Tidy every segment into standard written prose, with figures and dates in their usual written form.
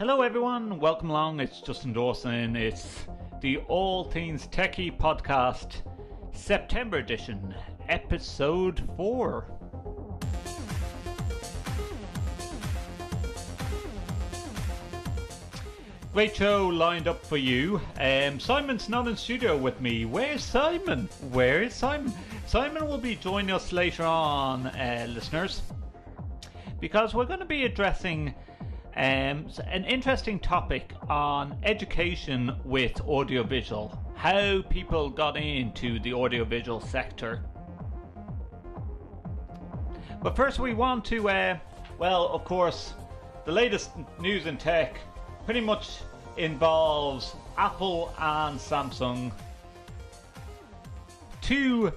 Hello everyone, welcome along, it's Justin Dawson, it's the All Things Techie Podcast, September edition, episode 4. Great show lined up for you. Simon's not in studio with me. Where is Simon? Simon will be joining us later on, listeners, because we're going to be addressing an interesting topic on education with audiovisual, how people got into the audiovisual sector. But first we want to, of course, the latest news in tech pretty much involves Apple and Samsung, two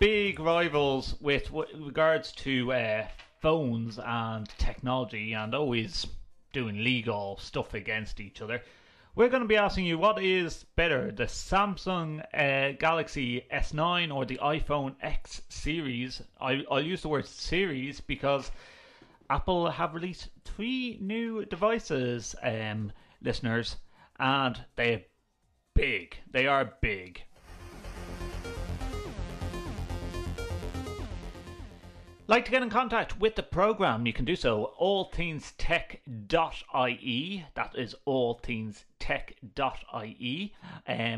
big rivals with regards to phones and technology, and always doing legal stuff against each other. We're going to be asking you, what is better, the Samsung Galaxy S9 or the iPhone X series? I'll use the word series because Apple have released 3 new devices, listeners, and they're big. They are big. Like to get in contact with the program, you can do so allthingstech.ie. That is allthingstech.ie.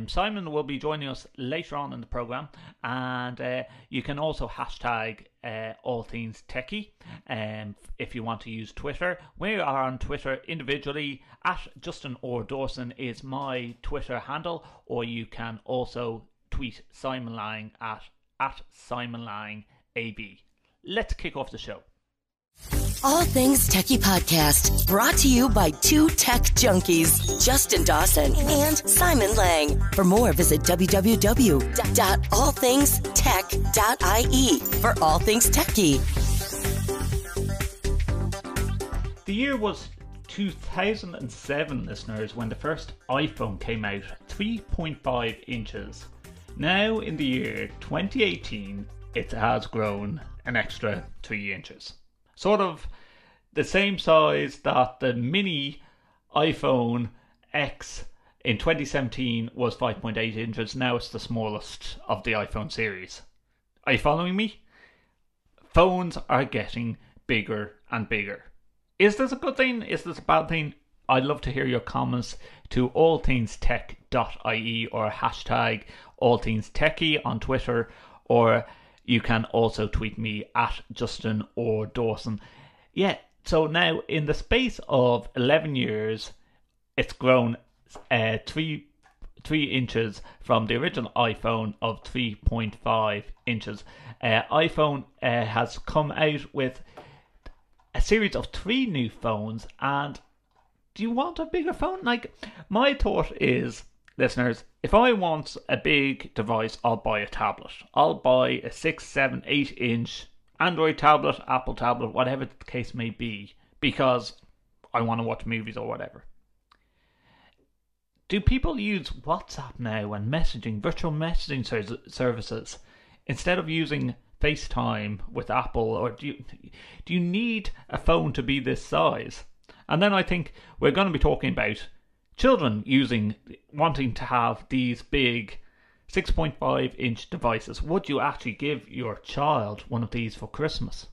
Simon will be joining us later on in the program, and you can also hashtag allthingstechie if you want to use Twitter. We are on Twitter individually. At Justin or Dawson is my Twitter handle, or you can also tweet Simon Lang at Simon Lang AB. Let's kick off the show. All Things Techie Podcast, brought to you by 2 tech junkies, Justin Dawson and Simon Lang. For more, visit www.allthingstech.ie for All Things Techie. The year was 2007, listeners, when the first iPhone came out, 3.5 inches. Now, in the year 2018, it has grown an extra 3 inches. Sort of the same size that the mini iPhone X in 2017 was 5.8 inches. Now it's the smallest of the iPhone series. Are you following me? Phones are getting bigger and bigger. Is this a good thing? Is this a bad thing? I'd love to hear your comments to allthingstech.ie or hashtag allthingstechie on Twitter, or you can also tweet me at Justin or Dawson. Yeah, so now in the space of 11 years, it's grown 3 inches from the original iPhone of 3.5 inches. iPhone has come out with a series of 3 new phones, and do you want a bigger phone? Like, my thought is, listeners, if I want a big device, I'll buy a tablet. I'll buy a 6, 7, 8-inch Android tablet, Apple tablet, whatever the case may be, because I want to watch movies or whatever. Do people use WhatsApp now and messaging, virtual messaging services, instead of using FaceTime with Apple? Or do you need a phone to be this size? And then I think we're going to be talking about children wanting to have these big 6.5 inch devices. Would you actually give your child one of these for Christmas?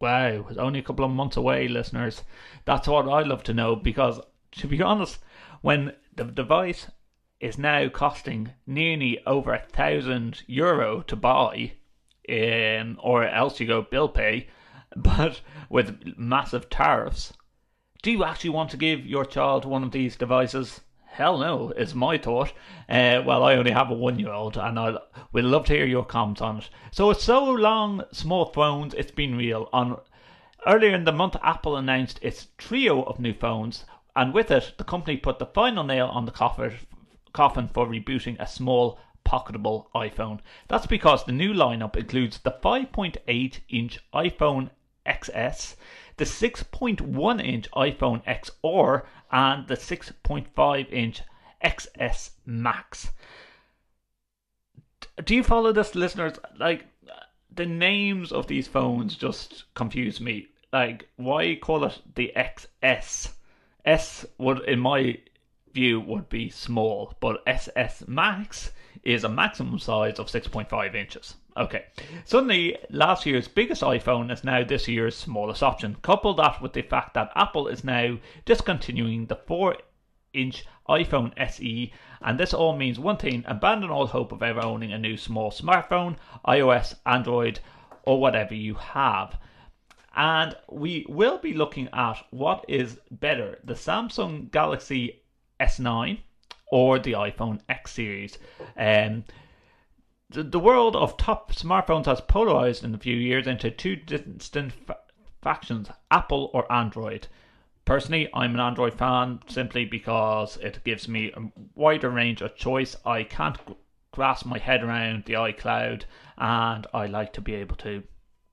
Wow, it's only a couple of months away, listeners. That's what I'd love to know, because to be honest, when the device is now costing nearly over €1,000 to buy, or else you go bill pay, but with massive tariffs, do you actually want to give your child one of these devices? Hell no, is my thought. I only have a 1-year-old, and we'd love to hear your comments on it. So it's so long, small phones, it's been real. Earlier in the month, Apple announced its trio of new phones, and with it, the company put the final nail on the coffin for rebooting a small, pocketable iPhone. That's because the new lineup includes the 5.8-inch iPhone XS, the 6.1-inch iPhone XR, and the 6.5-inch XS Max. Do you follow this, listeners? Like, the names of these phones just confuse me. Like, why call it the XS S would, in my view, would be small, but XS Max is a maximum size of 6.5 inches. Okay, suddenly last year's biggest iPhone is now this year's smallest option. Couple that with the fact that Apple is now discontinuing the 4-inch iPhone SE, and this all means one thing: abandon all hope of ever owning a new small smartphone, iOS, Android, or whatever you have. And we will be looking at what is better, the Samsung Galaxy S9 or the iPhone X series. The world of top smartphones has polarized in a few years into two distinct factions, Apple or Android. Personally, I'm an Android fan simply because it gives me a wider range of choice. I can't grasp my head around the iCloud, and I like to be able to,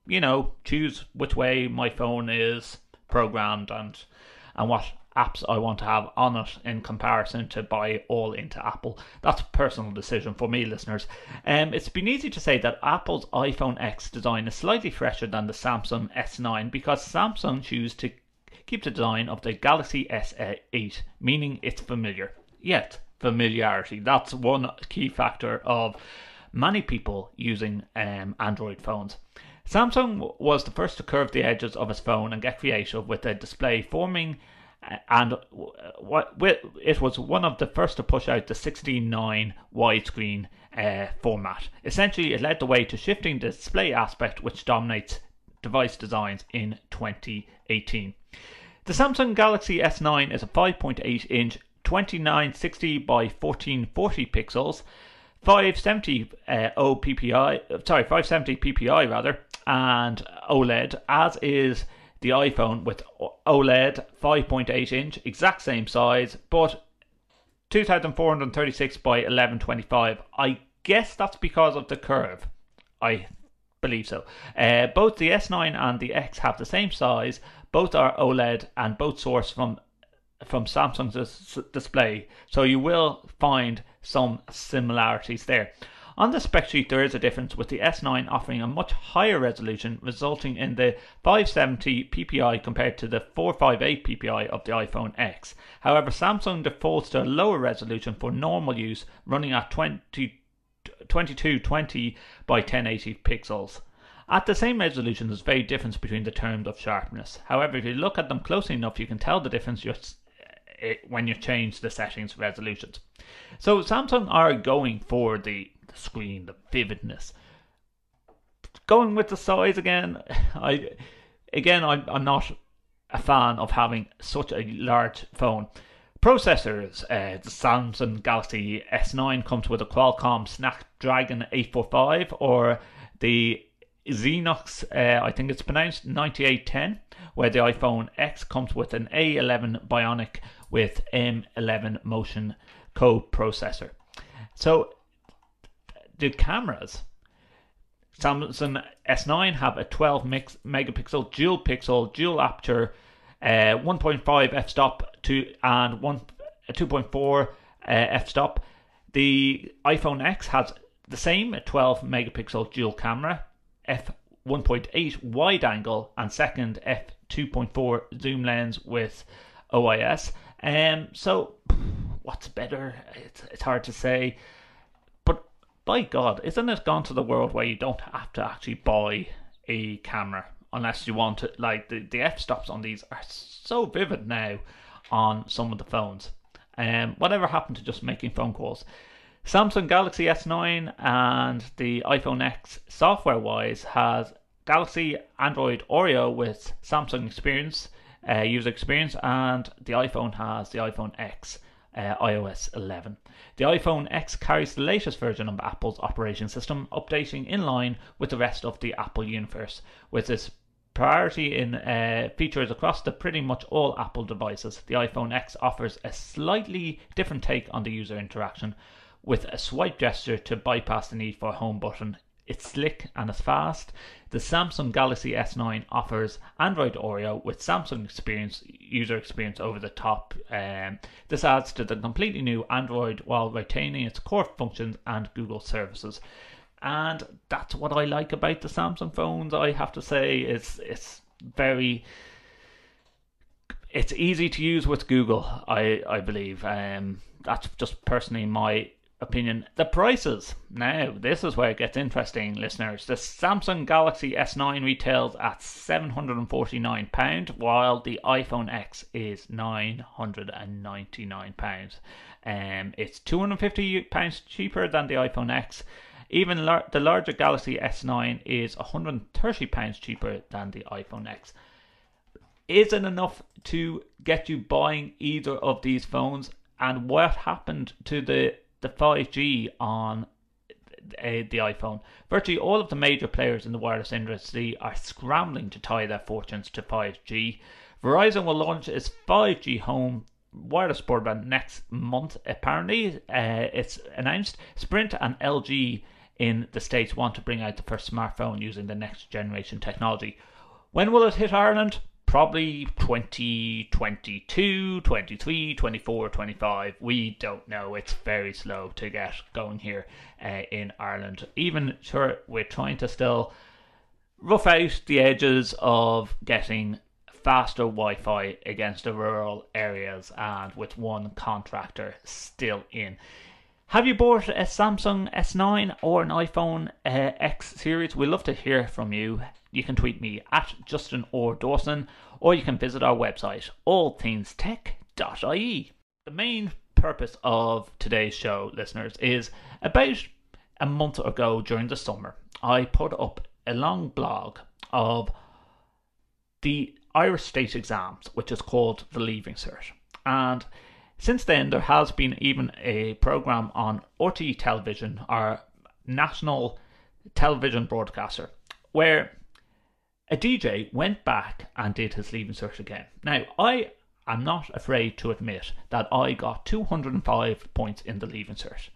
you know, choose which way my phone is programmed and what apps I want to have on it in comparison to buy all into Apple. That's a personal decision for me, listeners. It's been easy to say that Apple's iPhone X design is slightly fresher than the Samsung S9 because Samsung chose to keep the design of the Galaxy S8, meaning it's familiar. Yet, familiarity, that's one key factor of many people using Android phones. Samsung was the first to curve the edges of its phone and get creative with a display forming, and it was one of the first to push out the 16:9 widescreen format. Essentially, it led the way to shifting the display aspect which dominates device designs in 2018. The Samsung Galaxy S9 is a 5.8-inch 2960 by 1440 pixels, 570 ppi rather, and OLED, as is the iPhone with OLED 5.8-inch, exact same size, but 2436 by 1125. I guess that's because of the curve. I believe so. Both the S9 and the X have the same size, both are OLED, and both source from Samsung's display, so you will find some similarities there. On the spec sheet, there is a difference, with the S9 offering a much higher resolution, resulting in the 570 ppi compared to the 458 ppi of the iPhone X. However, Samsung defaults to a lower resolution for normal use, running at 2220 by 1080 pixels. At the same resolution, there's very difference between the terms of sharpness. However, if you look at them closely enough, you can tell the difference when you change the settings resolutions. So Samsung are going for the screen, the vividness. Going with the size again, I'm not a fan of having such a large phone. Processors, the Samsung Galaxy S9 comes with a Qualcomm Snapdragon 845 or the Exynos, I think it's pronounced 9810, where the iPhone X comes with an A11 Bionic with M11 Motion co-processor. So the cameras, Samsung S9 have a 12 megapixel dual aperture, 1.5 f-stop and 2.4 f-stop. The iPhone X has the same 12 megapixel dual camera, f1.8 wide angle and second f2.4 zoom lens with OIS. So what's better? It's hard to say, but by God, isn't it gone to the world where you don't have to actually buy a camera unless you want it? Like the f-stops on these are so vivid now on some of the phones. Whatever happened to just making phone calls? Samsung Galaxy S9 and the iPhone X, software-wise, has Galaxy Android Oreo with Samsung Experience, user experience, and the iPhone has the iPhone X, iOS 11. The iPhone X carries the latest version of Apple's operating system, updating in line with the rest of the Apple universe, with its priority in features across pretty much all Apple devices. The iPhone X offers a slightly different take on the user interaction, with a swipe gesture to bypass the need for a home button. It's slick and it's fast. The Samsung Galaxy S9 offers Android Oreo with Samsung Experience user experience over the top. This adds to the completely new Android while retaining its core functions and Google services. And that's what I like about the Samsung phones, I have to say. It's very It's easy to use with Google, I believe. That's just personally my opinion. The prices. Now, this is where it gets interesting, listeners. The Samsung Galaxy S9 retails at £749, while the iPhone X is £999. It's £250 cheaper than the iPhone X. Even the larger Galaxy S9 is £130 cheaper than the iPhone X. Isn't enough to get you buying either of these phones. And what happened to the 5G on the iPhone? Virtually all of the major players in the wireless industry are scrambling to tie their fortunes to 5G. Verizon will launch its 5G home wireless broadband next month, apparently. It's announced. Sprint and LG in the States want to bring out the first smartphone using the next generation technology. When will it hit Ireland? Probably 2022, 23, 24, 25. We don't know. It's very slow to get going here in Ireland. Even sure, we're trying to still rough out the edges of getting faster Wi-Fi against the rural areas, and with one contractor still in. Have you bought a Samsung S9 or an iPhone X series? We'd love to hear from you. You can tweet me at Justin or Dawson, or you can visit our website, allthingstech.ie. The main purpose of today's show, listeners, is about a month ago during the summer, I put up a long blog of the Irish state exams, which is called the Leaving Cert. And since then, there has been even a programme on RTE television, our national television broadcaster, where a DJ went back and did his Leaving Cert again. Now, I am not afraid to admit that I got 205 points in the Leaving Cert.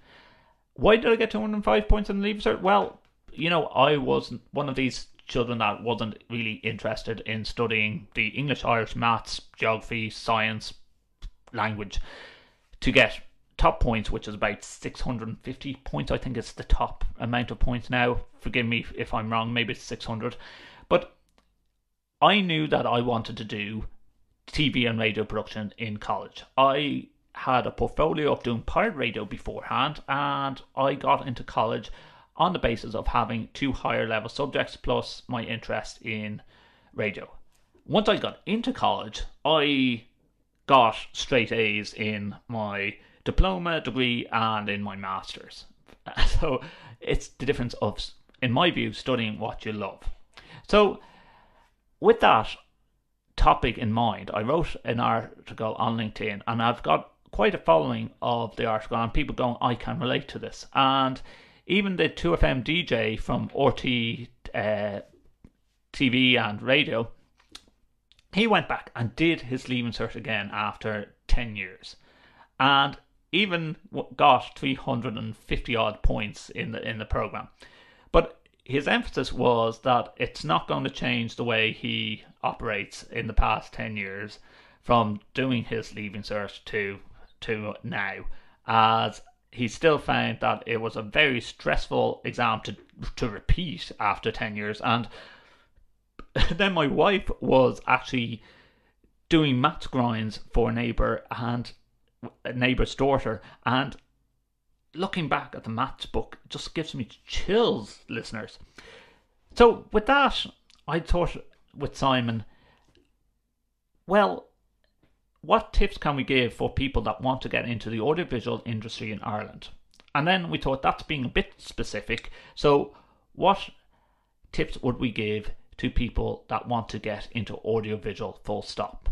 Why did I get 205 points in the Leaving Cert? Well, you know, I was one of these children that wasn't really interested in studying the English, Irish, maths, geography, science, language to get top points, which is about 650 points. I think it's the top amount of points now. Forgive me if I'm wrong, maybe it's 600. But I knew that I wanted to do TV and radio production in college. I had a portfolio of doing pirate radio beforehand, and I got into college on the basis of having two higher level subjects plus my interest in radio. Once I got into college, I got straight A's in my diploma, degree, and in my master's. So it's the difference of, in my view, studying what you love. So with that topic in mind, I wrote an article on LinkedIn, and I've got quite a following of the article, and people going, I can relate to this. And even the 2FM DJ from RTE TV and radio, he went back and did his Leaving Cert again after 10 years. And even got 350 odd points in the programme. But his emphasis was that it's not going to change the way he operates in the past 10 years from doing his Leaving Cert to now, as he still found that it was a very stressful exam to repeat after 10 years. And then my wife was actually doing maths grinds for a neighbour's daughter. And looking back at the maths book just gives me chills, listeners. So with that, I thought with Simon, well, what tips can we give for people that want to get into the audiovisual industry in Ireland? And then we thought, that's being a bit specific. So what tips would we give to people that want to get into audiovisual, full stop?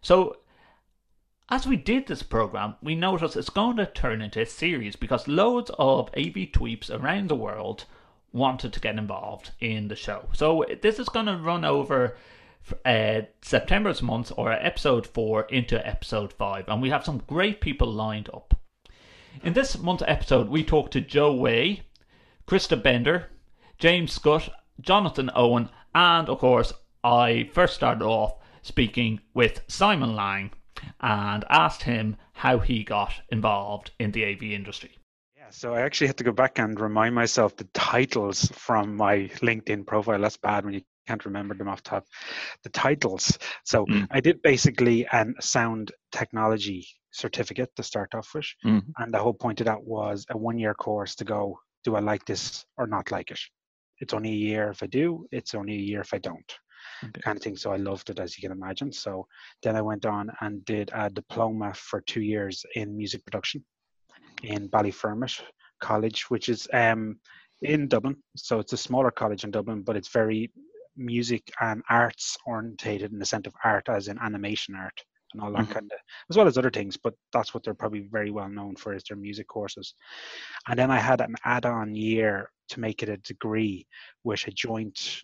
So as we did this programme, we noticed it's going to turn into a series because loads of AV tweeps around the world wanted to get involved in the show. So this is going to run over September's month, or episode 4 into episode 5, and we have some great people lined up. In this month's episode, we talk to Joe Way, Krista Bender, James Scott, Jonathan Owen, and of course, I first started off speaking with Simon Lang and asked him how he got involved in the AV industry. So I actually had to go back and remind myself the titles from my LinkedIn profile. That's bad when you can't remember them off top, the titles. So I did basically a sound technology certificate to start off with. And the whole point of that was a 1 year course to go, do I like this or not like it? It's only a year if I do, it's only a year if I don't. Kind of thing. So I loved it, as you can imagine. So then I went on and did a diploma for 2 years in music production in Ballyfermot College, which is in Dublin. So it's a smaller college in Dublin, but it's very music and arts orientated, in the sense of art as in animation art and all that kind of, as well as other things, but that's what they're probably very well known for, is their music courses. And then I had an add-on year to make it a degree, which I joined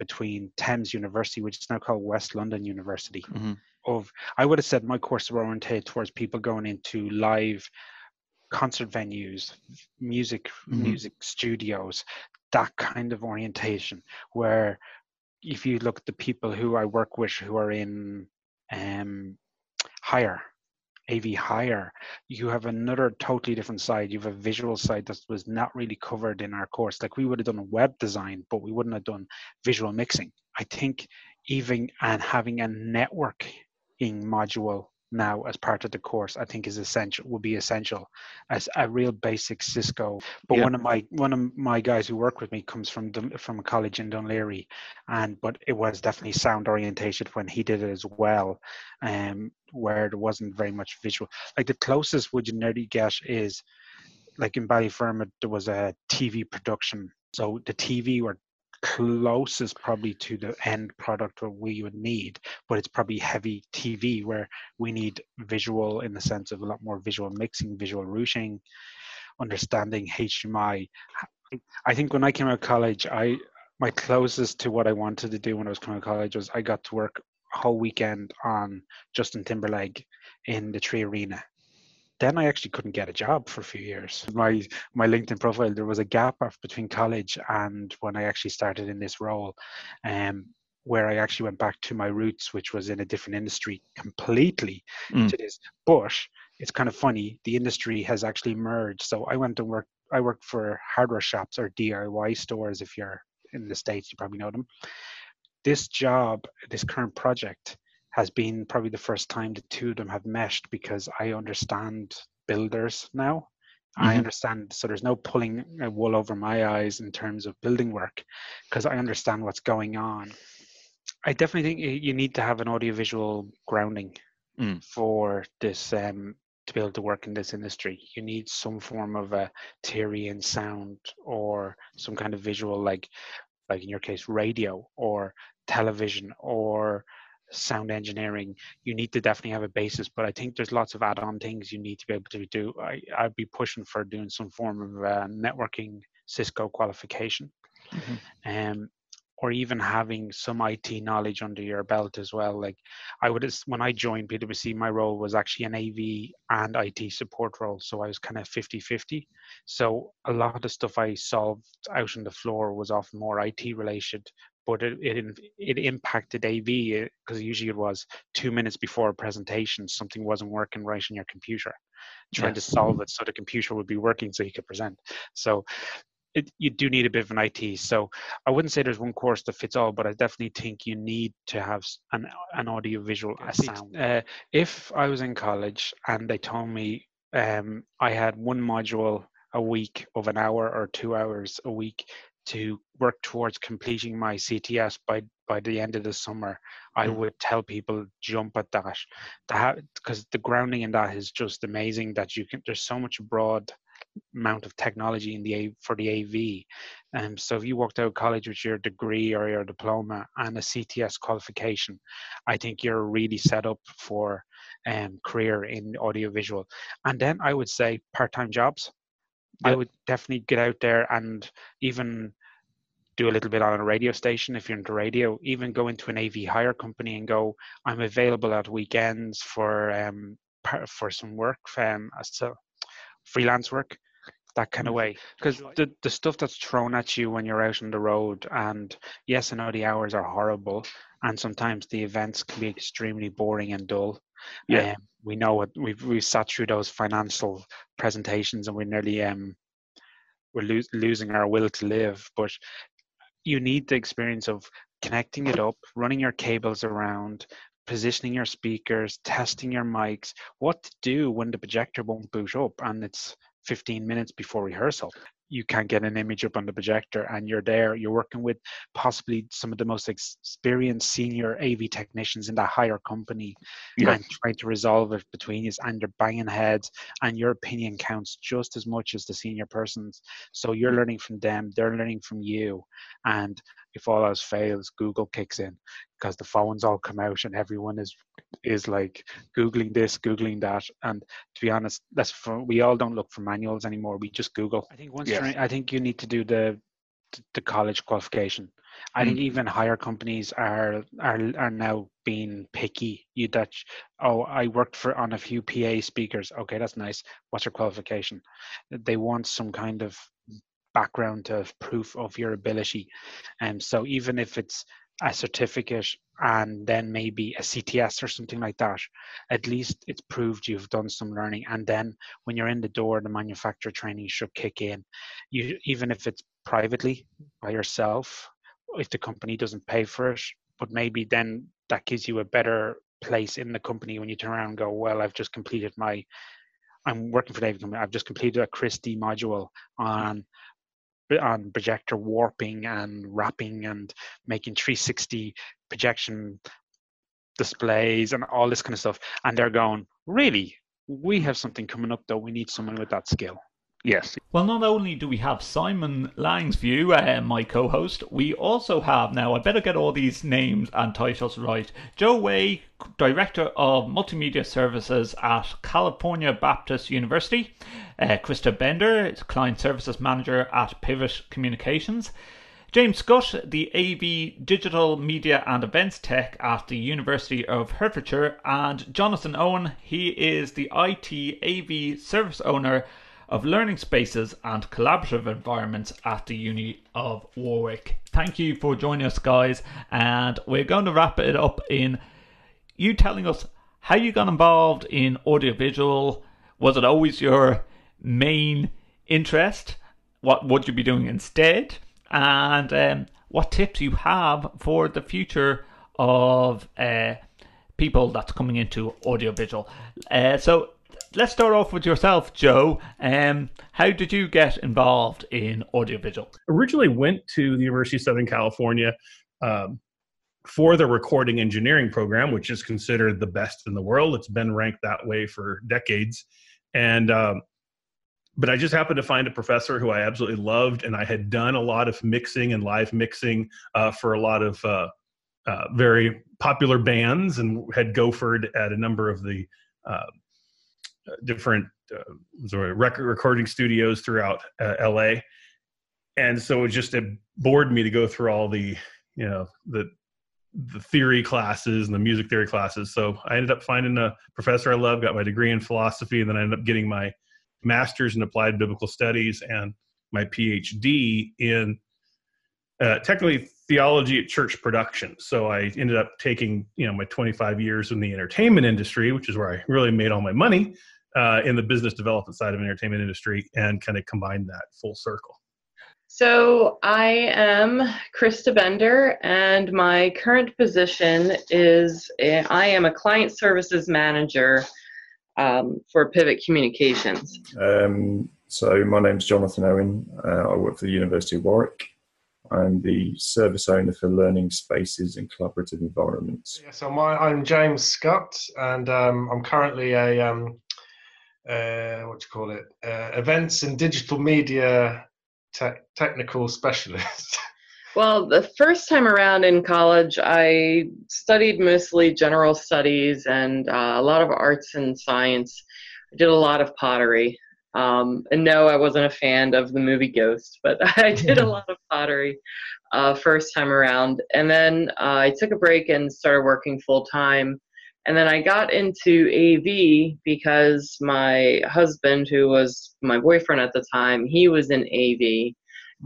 between Thames University, which is now called West London University. I would have said my courses were oriented towards people going into live concert venues, music, music studios, that kind of orientation, where if you look at the people who I work with who are in higher, AV higher, you have another totally different side. You have a visual side that was not really covered in our course. Like, we would have done web design, but we wouldn't have done visual mixing. I think even and having a networking module now as part of the course, I think is essential, will be essential as a real basic Cisco. But one of my guys who work with me comes from a college in Dun Laoghaire, but it was definitely sound orientation when he did it as well, where there wasn't very much visual. Like, the closest would you nearly get is, like, in Ballyfermot there was a TV production, so the TV were closest probably to the end product what we would need, but it's probably heavy TV, where we need visual in the sense of a lot more visual mixing, visual routing, understanding HDMI. I think when I came out of college, my closest to what I wanted to do when I was coming out of college was I got to work a whole weekend on Justin Timberlake in the Tree Arena. Then I actually couldn't get a job for a few years. My LinkedIn profile, there was a gap between college and when I actually started in this role, where I actually went back to my roots, which was in a different industry completely to this. But it's kind of funny, the industry has actually merged. So I went to work, I worked for hardware shops or DIY stores. If you're in the States, you probably know them. This job, this current project, has been probably the first time the two of them have meshed, because I understand builders now. I understand, so there's no pulling a wool over my eyes in terms of building work, because I understand what's going on. I definitely think you need to have an audiovisual grounding for this, to be able to work in this industry. You need some form of a theory in sound, or some kind of visual, like in your case, radio or television or sound engineering. You need to definitely have a basis, but I think there's lots of add-on things you need to be able to do. I'd be pushing for doing some form of networking Cisco qualification, or even having some IT knowledge under your belt as well. Like, I would, when I joined PwC, my role was actually an AV and IT support role. So I was kind of 50-50. So a lot of the stuff I solved out on the floor was often more IT related, but it impacted AV, because usually it was 2 minutes before a presentation, something wasn't working right on your computer, trying to solve it so the computer would be working so you could present. So you do need a bit of an IT. So I wouldn't say there's one course that fits all, but I definitely think you need to have an audiovisual sound. If I was in college and they told me I had one module a week of an hour or 2 hours a week to work towards completing my CTS by the end of the summer, I would tell people, jump at that, because the grounding in that is just amazing. That you can, there's so much broad amount of technology in for the AV. So if you walked out of college with your degree or your diploma and a CTS qualification, I think you're really set up for career in audiovisual. And then I would say part-time jobs. I would definitely get out there and even do a little bit on a radio station. If you're into radio, even go into an AV hire company and go, I'm available at weekends for some work, so freelance work, that kind of way. Because the stuff that's thrown at you when you're out on the road, and yes, I know the hours are horrible, and sometimes the events can be extremely boring and dull. We know it. We've sat through those financial presentations, and we're nearly we're losing our will to live. But you need the experience of connecting it up, running your cables around, positioning your speakers, testing your mics, what to do when the projector won't boot up and it's 15 minutes before rehearsal. You can't get an image up on the projector and you're there, you're working with possibly some of the most experienced senior AV technicians in that higher company and trying to resolve it between you, and you're banging heads and your opinion counts just as much as the senior person's. So you're learning from them, they're learning from you. And if all else fails, Google kicks in because the phones all come out and everyone is like Googling this, Googling that. And to be honest, we all don't look for manuals anymore. We just Google. I think I think you need to do the college qualification. I think even higher companies are now being picky. I worked on a few PA speakers. Okay, that's nice. What's your qualification? They want some kind of background of proof of your ability. And so even if it's a certificate and then maybe a CTS or something like that, at least it's proved you've done some learning. And then when you're in the door, the manufacturer training should kick in. You, even if it's privately by yourself, if the company doesn't pay for it, but maybe then that gives you a better place in the company when you turn around and go, well, I've just completed I'm working for David. I've just completed a Christie module on projector warping and wrapping and making 360 projection displays and all this kind of stuff. And they're going, really? We have something coming up, though. We need someone with that skill. Yes. Well, not only do we have Simon Lang's view, my co-host, we also have, now I better get all these names and titles right, Joe Way, Director of Multimedia Services at California Baptist University, Krista Bender, Client Services Manager at Pivot Communications, James Scott, the AV Digital Media and Events Tech at the University of Hertfordshire, and Jonathan Owen, he is the IT AV Service Owner of Learning Spaces and Collaborative Environments at the Uni of Warwick. Thank you for joining us, guys, and we're going to wrap it up in you telling us how you got involved in audiovisual. Was it always your main interest? What would you be doing instead? And what tips you have for the future of people that's coming into audiovisual. So let's start off with yourself, Joe. How did you get involved in audiovisual? Originally went to the University of Southern California for the recording engineering program, which is considered the best in the world. It's been ranked that way for decades. And but I just happened to find a professor who I absolutely loved, and I had done a lot of mixing and live mixing for a lot of very popular bands, and had gophered at a number of the different recording studios throughout LA, and so it bored me to go through all the the theory classes and the music theory classes. So I ended up finding a professor I love, got my degree in philosophy, and then I ended up getting my master's in applied biblical studies and my PhD in technically theology at church production. So I ended up taking, my 25 years in the entertainment industry, which is where I really made all my money, in the business development side of an entertainment industry, and kind of combined that full circle. So I am Krista Bender, and my current position is I am a client services manager for Pivot Communications. So my name's Jonathan Owen. I work for the University of Warwick. I'm the service owner for Learning Spaces and Collaborative Environments. Yeah, so I'm James Scott, and I'm currently a events and digital media technical specialist. Well, the first time around in college, I studied mostly general studies and a lot of arts and science. I did a lot of pottery. And no, I wasn't a fan of the movie Ghost, but I did a lot of pottery first time around. And then I took a break and started working full time. And then I got into AV because my husband, who was my boyfriend at the time, he was in AV,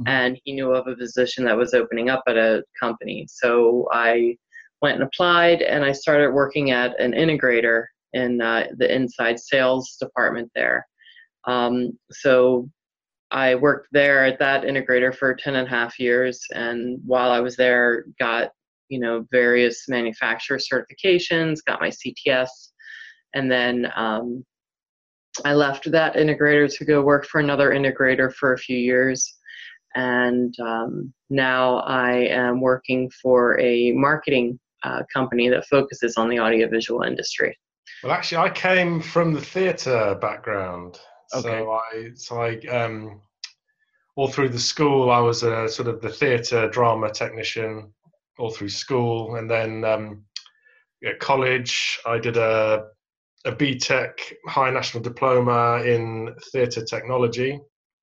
and he knew of a position that was opening up at a company. So I went and applied, and I started working at an integrator in the inside sales department there. So I worked there at that integrator for 10.5 years, and while I was there, got you know, various manufacturer certifications, got my CTS, and then I left that integrator to go work for another integrator for a few years. And now I am working for a marketing company that focuses on the audiovisual industry. Well, actually, I came from the theatre background. Okay. So I all through the school, I was a sort of the theatre drama technician all through school. And then at college, I did a BTEC high national diploma in theatre technology.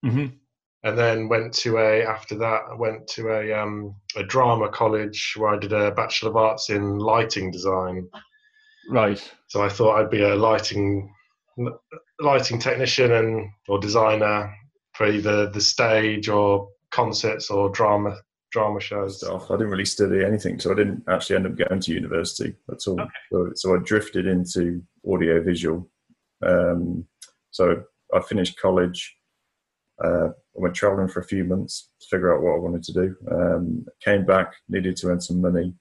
Mm-hmm. And then after that I went to a drama college where I did a Bachelor of Arts in lighting design. Right. So I thought I'd be a lighting technician or designer for either the stage or concerts or drama shows. Stuff. I didn't really study anything, so I didn't actually end up going to university at all. Okay. So I drifted into audiovisual. So I finished college. I went travelling for a few months to figure out what I wanted to do. Came back, needed to earn some money,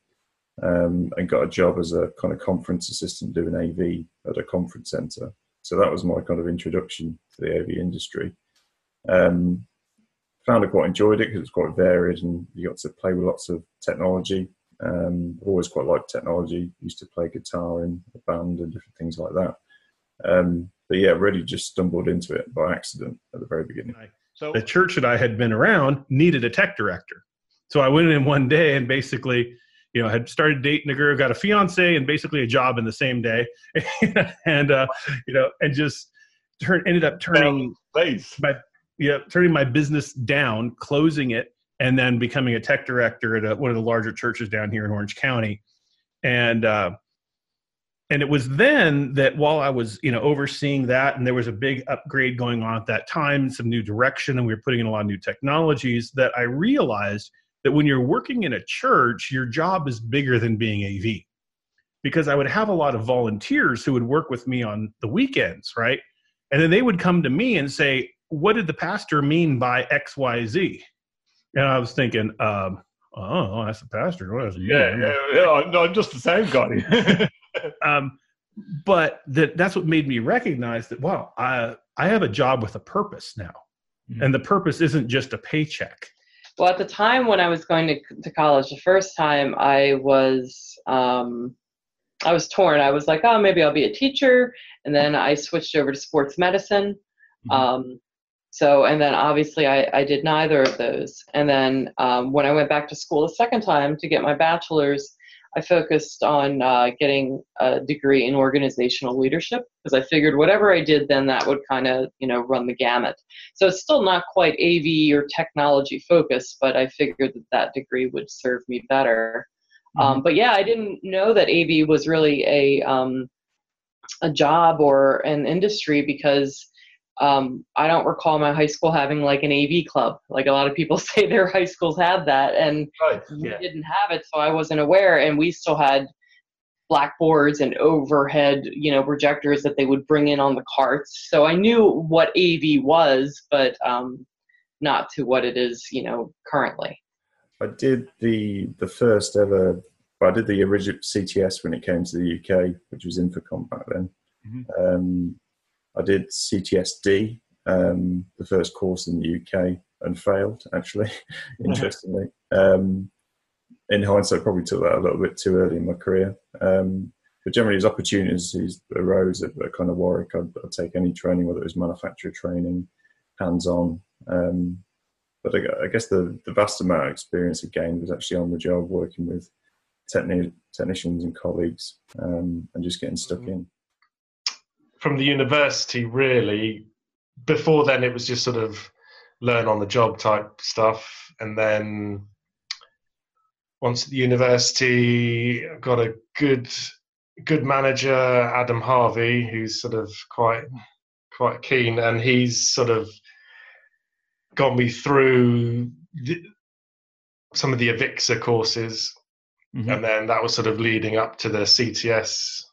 and got a job as a kind of conference assistant doing AV at a conference centre. So that was my kind of introduction to the AV industry. Found I quite enjoyed it because it was quite varied and you got to play with lots of technology. Always quite liked technology. Used to play guitar in a band and different things like that. But yeah, really just stumbled into it by accident at the very beginning. Right. So the church that I had been around needed a tech director. So I went in one day and basically, you know, had started dating a girl, got a fiance and basically a job in the same day. And, you know, and just ended up turning my business down, closing it, and then becoming a tech director at one of the larger churches down here in Orange County. And it was then that while I was, you know, overseeing that, and there was a big upgrade going on at that time, some new direction, and we were putting in a lot of new technologies, that I realized that when you're working in a church, your job is bigger than being AV. Because I would have a lot of volunteers who would work with me on the weekends, right? And then they would come to me and say, what did the pastor mean by X, Y, Z? And I was thinking, oh, that's the pastor. What is it? Yeah, no, I'm just the same guy. But that's what made me recognize that, wow, I have a job with a purpose now. Mm-hmm. And the purpose isn't just a paycheck. Well, at the time when I was going to college, the first time I was torn. I was like, oh, maybe I'll be a teacher. And then I switched over to sports medicine. Mm-hmm. And then obviously I did neither of those. And then when I went back to school the second time to get my bachelor's, I focused on getting a degree in organizational leadership because I figured whatever I did then that would kind of, you know, run the gamut. So it's still not quite AV or technology focused, but I figured that degree would serve me better. Mm-hmm. But yeah, I didn't know that AV was really a job or an industry because I don't recall my high school having like an AV club. Like a lot of people say their high schools had that and right, yeah. We didn't have it. So I wasn't aware. And we still had blackboards and overhead, you know, projectors that they would bring in on the carts. So I knew what AV was, but not to what it is, you know, currently. I did the first ever, I did the original CTS when it came to the UK, which was Infocom back then. Mm-hmm. I did CTSD, the first course in the UK, and failed, actually, interestingly. In hindsight, probably took that a little bit too early in my career. But generally, as opportunities arose at kind of Warwick, I'd take any training, whether it was manufacturer training, hands-on. But I guess the vast amount of experience I gained was actually on the job, working with technicians and colleagues, and just getting stuck in. From the university, really. Before then, it was just sort of learn on the job type stuff. And then once at the university, I got a good manager, Adam Harvey, who's sort of quite keen. And he's sort of got me through some of the AVIXA courses. Mm-hmm. And then that was sort of leading up to the CTS.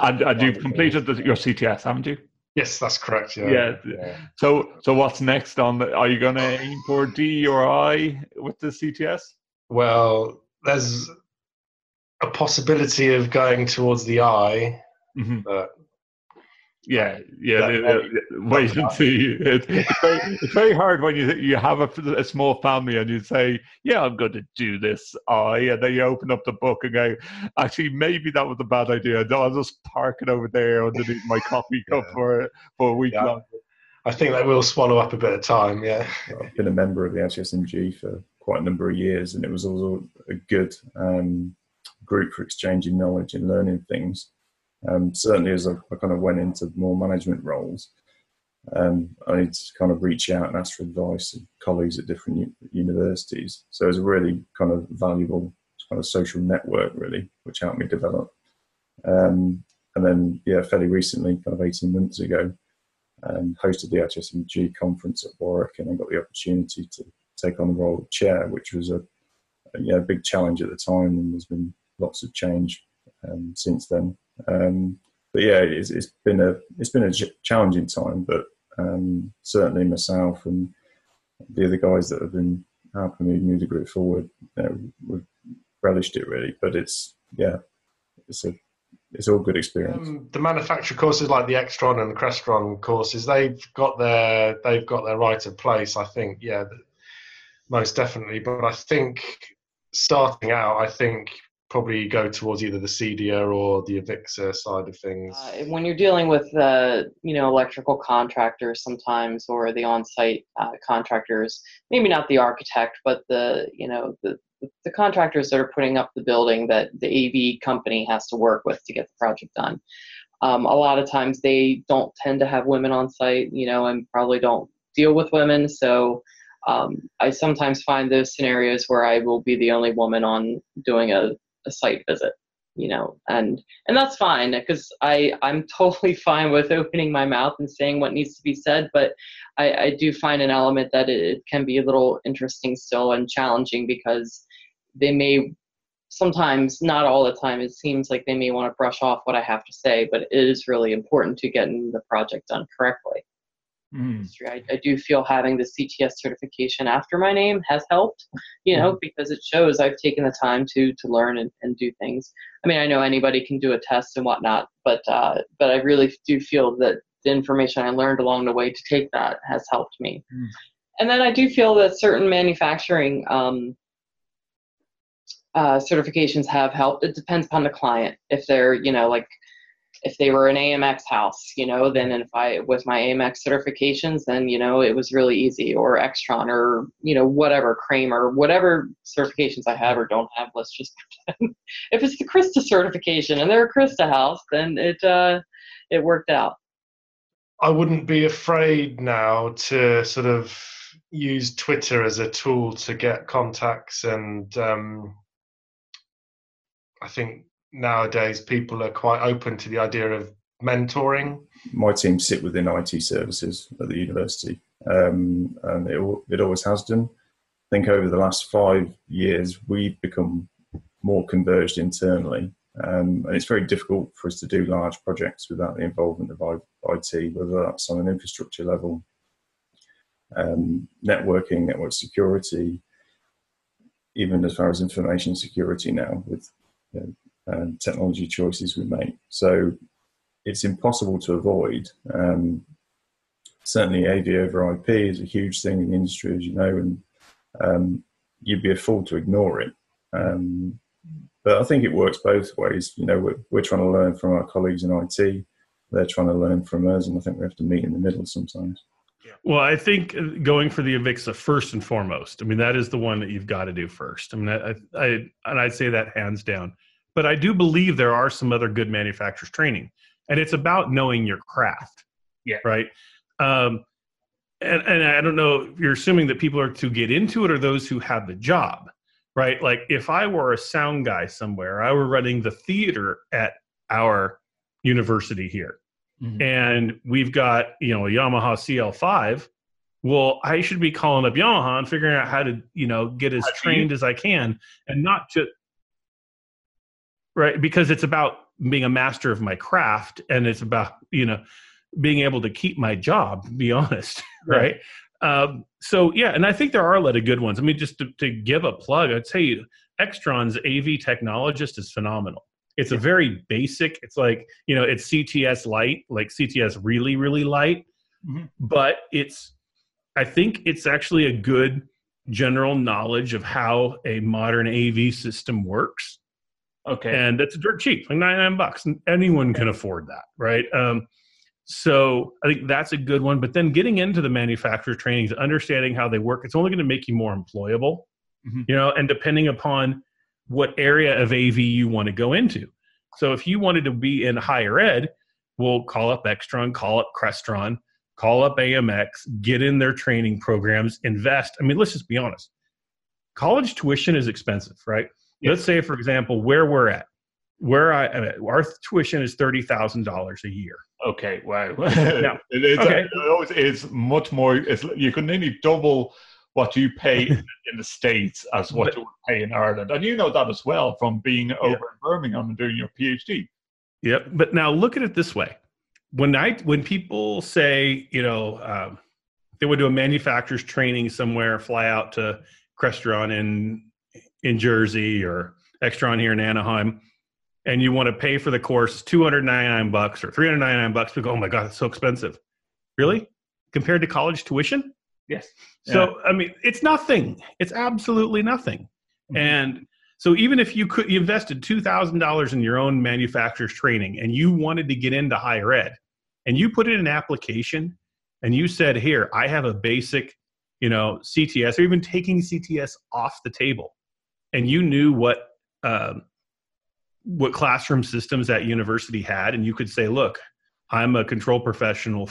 And you've completed your CTS, haven't you? Yes, that's correct. Yeah. So what's next? Are you going to aim for D or I with the CTS? well, there's a possibility of going towards the eye. Mm-hmm. But wait and see. It's very hard when you have a small family and you say, yeah, I'm going to do this, and then you open up the book and go, actually, maybe that was a bad idea. No, I'll just park it over there underneath my coffee cup for a week long. I think that will swallow up a bit of time, I've been a member of the HSMG for quite a number of years, and it was also a good group for exchanging knowledge and learning things. Certainly as I kind of went into more management roles, I need to kind of reach out and ask for advice and colleagues at different universities. So it was a really kind of valuable kind of social network, really, which helped me develop. And then, fairly recently, kind of 18 months ago, hosted the HSMG conference at Warwick, and I got the opportunity to take on the role of chair, which was a big challenge at the time, and there's been lots of change since then. But it's been a challenging time, but certainly myself and the other guys that have been helping me move the group forward, we've relished it really. But it's all good experience. The manufacturer courses like the Extron and the Crestron courses, they've got their right of place, I think. Yeah, most definitely. But I think starting out, probably go towards either the CDA or the AVIXA side of things. When you're dealing with electrical contractors sometimes, or the on-site contractors, maybe not the architect, but the contractors that are putting up the building that the AV company has to work with to get the project done. A lot of times they don't tend to have women on site, and probably don't deal with women. So I sometimes find those scenarios where I will be the only woman on doing a site visit, and that's fine, because I'm totally fine with opening my mouth and saying what needs to be said, but I do find an element that it can be a little interesting still and challenging, because they may sometimes, not all the time, it seems like they may want to brush off what I have to say, but it is really important to getting the project done correctly. Mm. I do feel having the CTS certification after my name has helped, because it shows I've taken the time to learn and do things. I mean, I know anybody can do a test and whatnot, but I really do feel that the information I learned along the way to take that has helped me. Mm. And then I do feel that certain manufacturing certifications have helped. It depends upon the client. If they're, if they were an AMX house, then if I with my AMX certifications, then, it was really easy, or Extron, or, whatever, Kramer, whatever certifications I have or don't have, let's just pretend. If it's the Krista certification and they're a Krista house, then it worked out. I wouldn't be afraid now to sort of use Twitter as a tool to get contacts, and I think nowadays people are quite open to the idea of mentoring. My team sit within IT services at the university, and it always has done. I think over the last 5 years we've become more converged internally, and it's very difficult for us to do large projects without the involvement of IT, whether that's on an infrastructure level, networking, network security, even as far as information security now with technology choices we make. So it's impossible to avoid. Certainly AV over IP is a huge thing in the industry, as you know, and you'd be a fool to ignore it. But I think it works both ways. We're trying to learn from our colleagues in IT, they're trying to learn from us, and I think we have to meet in the middle sometimes. Well, I think going for the AVIXA first and foremost, that is the one that you've got to do first. And I'd say that hands down. But I do believe there are some other good manufacturers training, and it's about knowing your craft, right? And I don't know, you're assuming that people are to get into it, or those who have the job, right? Like if I were a sound guy somewhere, I were running the theater at our university here, mm-hmm. and we've got, a Yamaha CL5. Well, I should be calling up Yamaha and figuring out how to, get as trained as I can, and not to. Right, because it's about being a master of my craft, and it's about being able to keep my job, to be honest, right? So, yeah, and I think there are a lot of good ones. I mean, just to give a plug, I'd say Extron's AV technologist is phenomenal. It's a very basic, it's like, you know, it's CTS light, like CTS really, really light. Mm-hmm. But it's, I think it's actually a good general knowledge of how a modern AV system works. Okay. And that's dirt cheap, like $99. And anyone can afford that, right? So I think that's a good one. But then getting into the manufacturer trainings, understanding how they work, it's only going to make you more employable, mm-hmm. you know, and depending upon what area of AV you want to go into. So if you wanted to be in higher ed, we'll call up Extron, call up Crestron, call up AMX, get in their training programs, invest. I mean, let's just be honest. College tuition is expensive, right? Yes. Let's say, for example, where we're at. Our tuition is $30,000 a year. Okay, wow. No. It's much more. You can nearly double what you pay in the States as what you would pay in Ireland, and you know that as well from being over in Birmingham and doing your PhD. Yep. But now look at it this way: when people say, you know, they would do a manufacturer's training somewhere, fly out to Crestron in Jersey or Extron here in Anaheim, and you want to pay for the course $299 or $399, we go, oh my God, it's so expensive. Really? Compared to college tuition? Yes. So, I mean, it's nothing. It's absolutely nothing. Mm-hmm. And so even if you invested $2,000 in your own manufacturer's training and you wanted to get into higher ed and you put in an application and you said, here, I have a basic, you know, CTS, or even taking CTS off the table, and you knew what classroom systems that university had, and you could say, look, I'm a control professional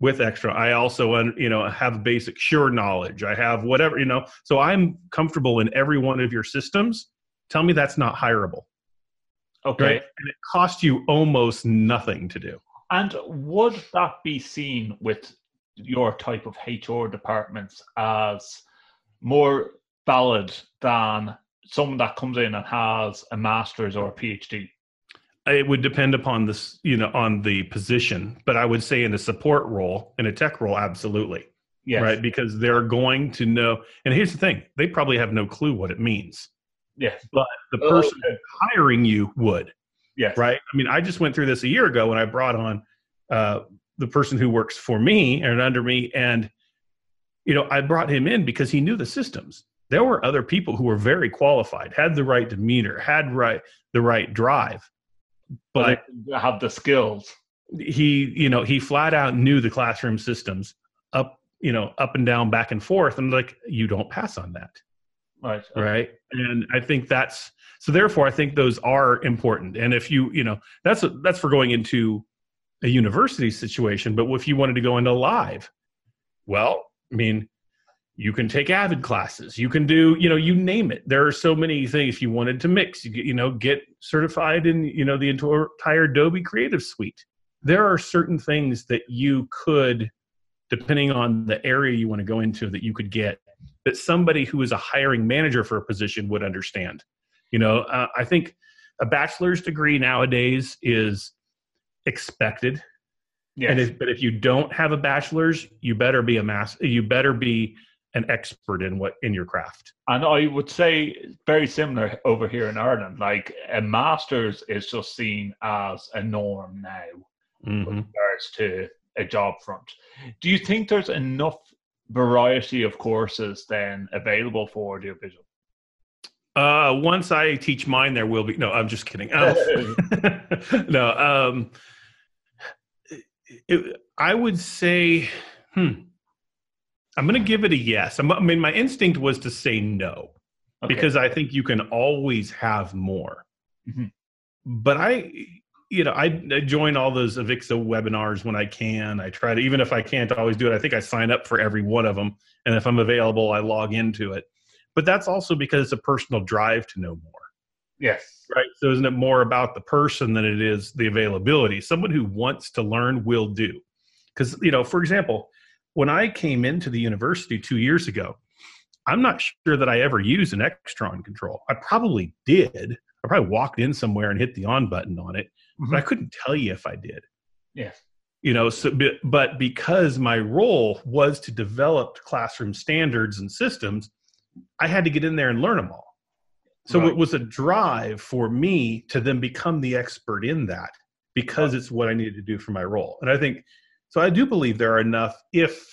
with Extron. I also, you know, have basic Sure knowledge. I have whatever, you know, so I'm comfortable in every one of your systems. Tell me that's not hireable. Okay. Right? And it costs you almost nothing to do. And would that be seen with your type of HR departments as more valid than someone that comes in and has a master's or a PhD? It would depend upon this, you know, on the position, but I would say in a support role, in a tech role, absolutely. Yes. Right. Because they're going to know. And here's the thing. They probably have no clue what it means. Yes. But the person hiring you would. Yes. Right. I mean, I just went through this a year ago when I brought on the person who works for me and under me. And, you know, I brought him in because he knew the systems. There were other people who were very qualified, had the right demeanor, had the right drive, but have the skills. He, you know, he flat out knew the classroom systems up and down, back and forth. And like, you don't pass on that. Right. Okay. Right. And I think therefore I think those are important. And if you know, that's for going into a university situation, but if you wanted to go into live, well, I mean, you can take Avid classes. You can do, you know, you name it. There are so many things if you wanted to mix. You know, get certified in, you know, the entire Adobe Creative Suite. There are certain things that you could, depending on the area you want to go into, that you could get that somebody who is a hiring manager for a position would understand. You know, I think a bachelor's degree nowadays is expected. Yes. But if you don't have a bachelor's, you better be an expert in your craft. And I would say very similar over here in Ireland. Like a master's is just seen as a norm now with regards to a job front. Do you think there's enough variety of courses then available for audiovisual? Once I teach mine, there will be. No, I'm just kidding. No, I would say, I'm going to give it a yes. I mean, my instinct was to say no, because I think you can always have more. Mm-hmm. But I join all those AVIXA webinars when I can. I try to, even if I can't always do it, I think I sign up for every one of them. And if I'm available, I log into it. But that's also because it's a personal drive to know more. Yes. Right. So isn't it more about the person than it is the availability? Someone who wants to learn will do. Because, you know, for example, when I came into the university 2 years ago, I'm not sure that I ever used an Extron control. I probably did. I probably walked in somewhere and hit the on button on it, but I couldn't tell you if I did. Yes. You know, so, but because my role was to develop classroom standards and systems, I had to get in there and learn them all. So It was a drive for me to then become the expert in that, because it's what I needed to do for my role. And I think, so I do believe there are enough, if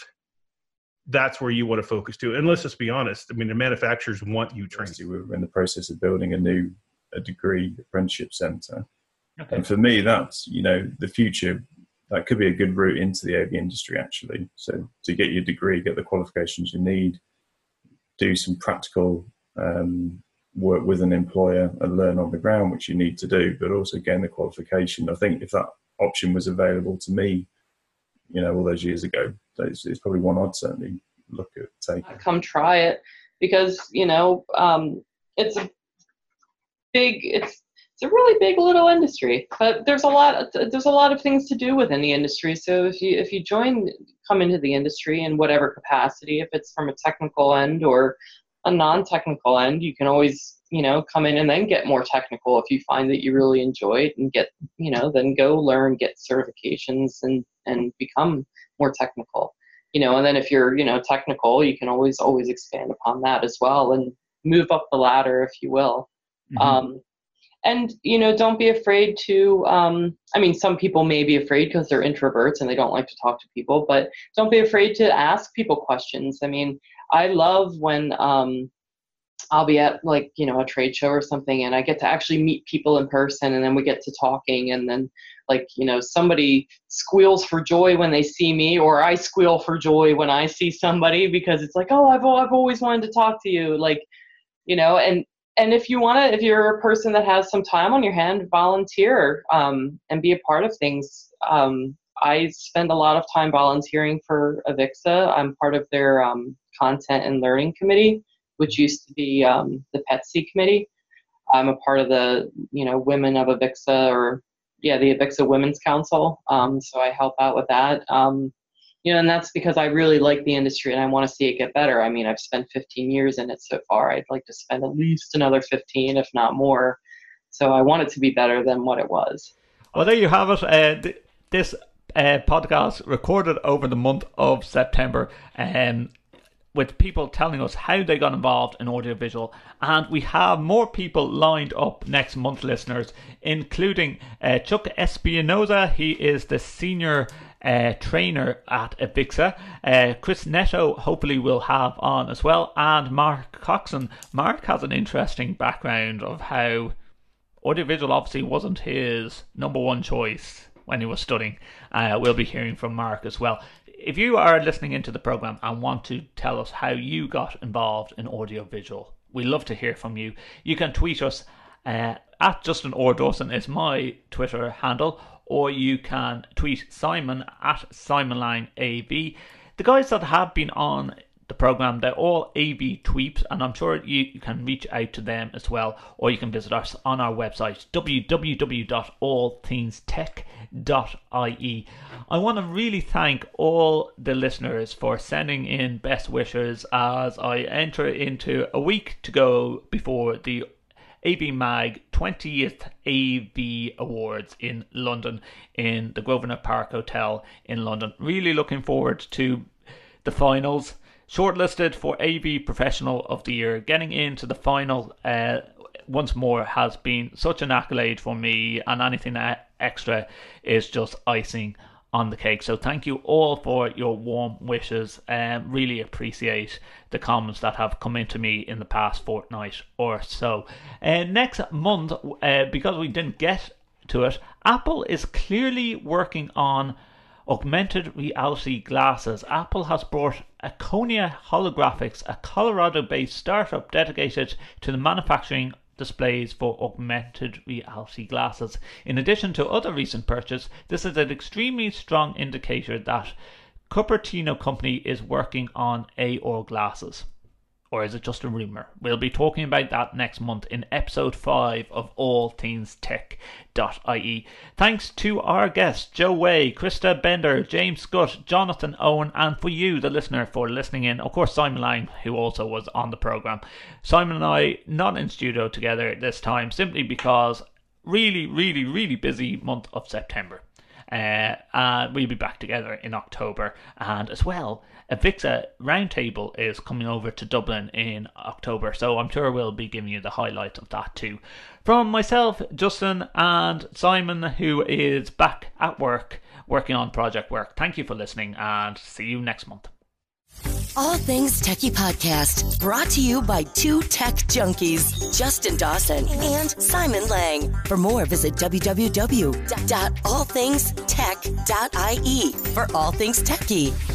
that's where you want to focus to. And let's just be honest. I mean, the manufacturers want you trained. We were in the process of building a degree apprenticeship center. Okay. And for me, that's, you know, the future. That could be a good route into the AV industry, actually. So to get your degree, get the qualifications you need, do some practical work with an employer and learn on the ground, which you need to do, but also gain the qualification. I think if that option was available to me, you know, all those years ago, it's probably one I'd certainly look at taking. Come try it, because, you know, it's a really big little industry, but there's a lot of things to do within the industry. So if you come into the industry in whatever capacity, if it's from a technical end or a non-technical end, you can always, you know, come in and then get more technical if you find that you really enjoy it, and get, you know, then go learn, get certifications and become more technical, you know. And then if you're, you know, technical, you can always expand upon that as well and move up the ladder, if you will. Mm-hmm. And, you know, don't be afraid to, I mean, some people may be afraid because they're introverts and they don't like to talk to people, but don't be afraid to ask people questions. I mean, I love when I'll be at, like, you know, a trade show or something, and I get to actually meet people in person, and then we get to talking, and then, like, you know, somebody squeals for joy when they see me, or I squeal for joy when I see somebody, because it's like, oh, I've always wanted to talk to you. Like, you know, and if you're a person that has some time on your hand, volunteer and be a part of things. I spend a lot of time volunteering for AVIXA. I'm part of their content and learning committee, which used to be the PETC committee. I'm a part of the, you know, women of AVIXA, or the AVIXA Women's Council. So I help out with that. You know, and that's because I really like the industry and I want to see it get better. I mean, I've spent 15 years in it so far. I'd like to spend at least another 15, if not more. So I want it to be better than what it was. Well, there you have it. This podcast recorded over the month of September with people telling us how they got involved in audiovisual. And we have more people lined up next month, listeners, including Chuck Espinoza. He is the senior trainer at AVIXA. Chris Netto, hopefully, will have on as well, and Mark Coxon. Mark has an interesting background of how audiovisual obviously wasn't his number one choice when he was studying. We'll be hearing from Mark as well. If you are listening into the program and want to tell us how you got involved in audiovisual, we love to hear from you. You can tweet us at Justin or Dawson is my Twitter handle, or you can tweet Simon at Simon Lang AV. The guys that have been on the programme, they're all AV tweeps, and I'm sure you can reach out to them as well, or you can visit us on our website, www.allthingstech.ie. I want to really thank all the listeners for sending in best wishes as I enter into a week to go before the AV Mag 20th AV Awards in London, in the Grosvenor Park Hotel in London. Really looking forward to the finals. Shortlisted for AV Professional of the Year. Getting into the final once more has been such an accolade for me, and anything extra is just icing on the cake. So thank you all for your warm wishes, and really appreciate the comments that have come into me in the past fortnight or so. Next month, because we didn't get to it, Apple is clearly working on augmented reality glasses. Apple has brought Aconia Holographics, a Colorado-based startup dedicated to the manufacturing displays for augmented reality glasses. In addition to other recent purchases, this is an extremely strong indicator that Cupertino Company is working on AR glasses. Or is it just a rumour? We'll be talking about that next month in episode 5 of allthingstech.ie. Thanks to our guests, Joe Way, Krista Bender, James Scott, Jonathan Owen, and for you, the listener, for listening in. Of course, Simon Lang, who also was on the programme. Simon and I, not in studio together this time, simply because really busy month of September. We'll be back together in October. And as well, AVIXA Roundtable is coming over to Dublin in October, so I'm sure we'll be giving you the highlights of that too. From myself, Justin, and Simon, who is back at work, working on project work, thank you for listening and see you next month. All Things Techie Podcast, brought to you by two tech junkies, Justin Dawson and Simon Lang. For more, visit www.allthingstech.ie for All Things Techie.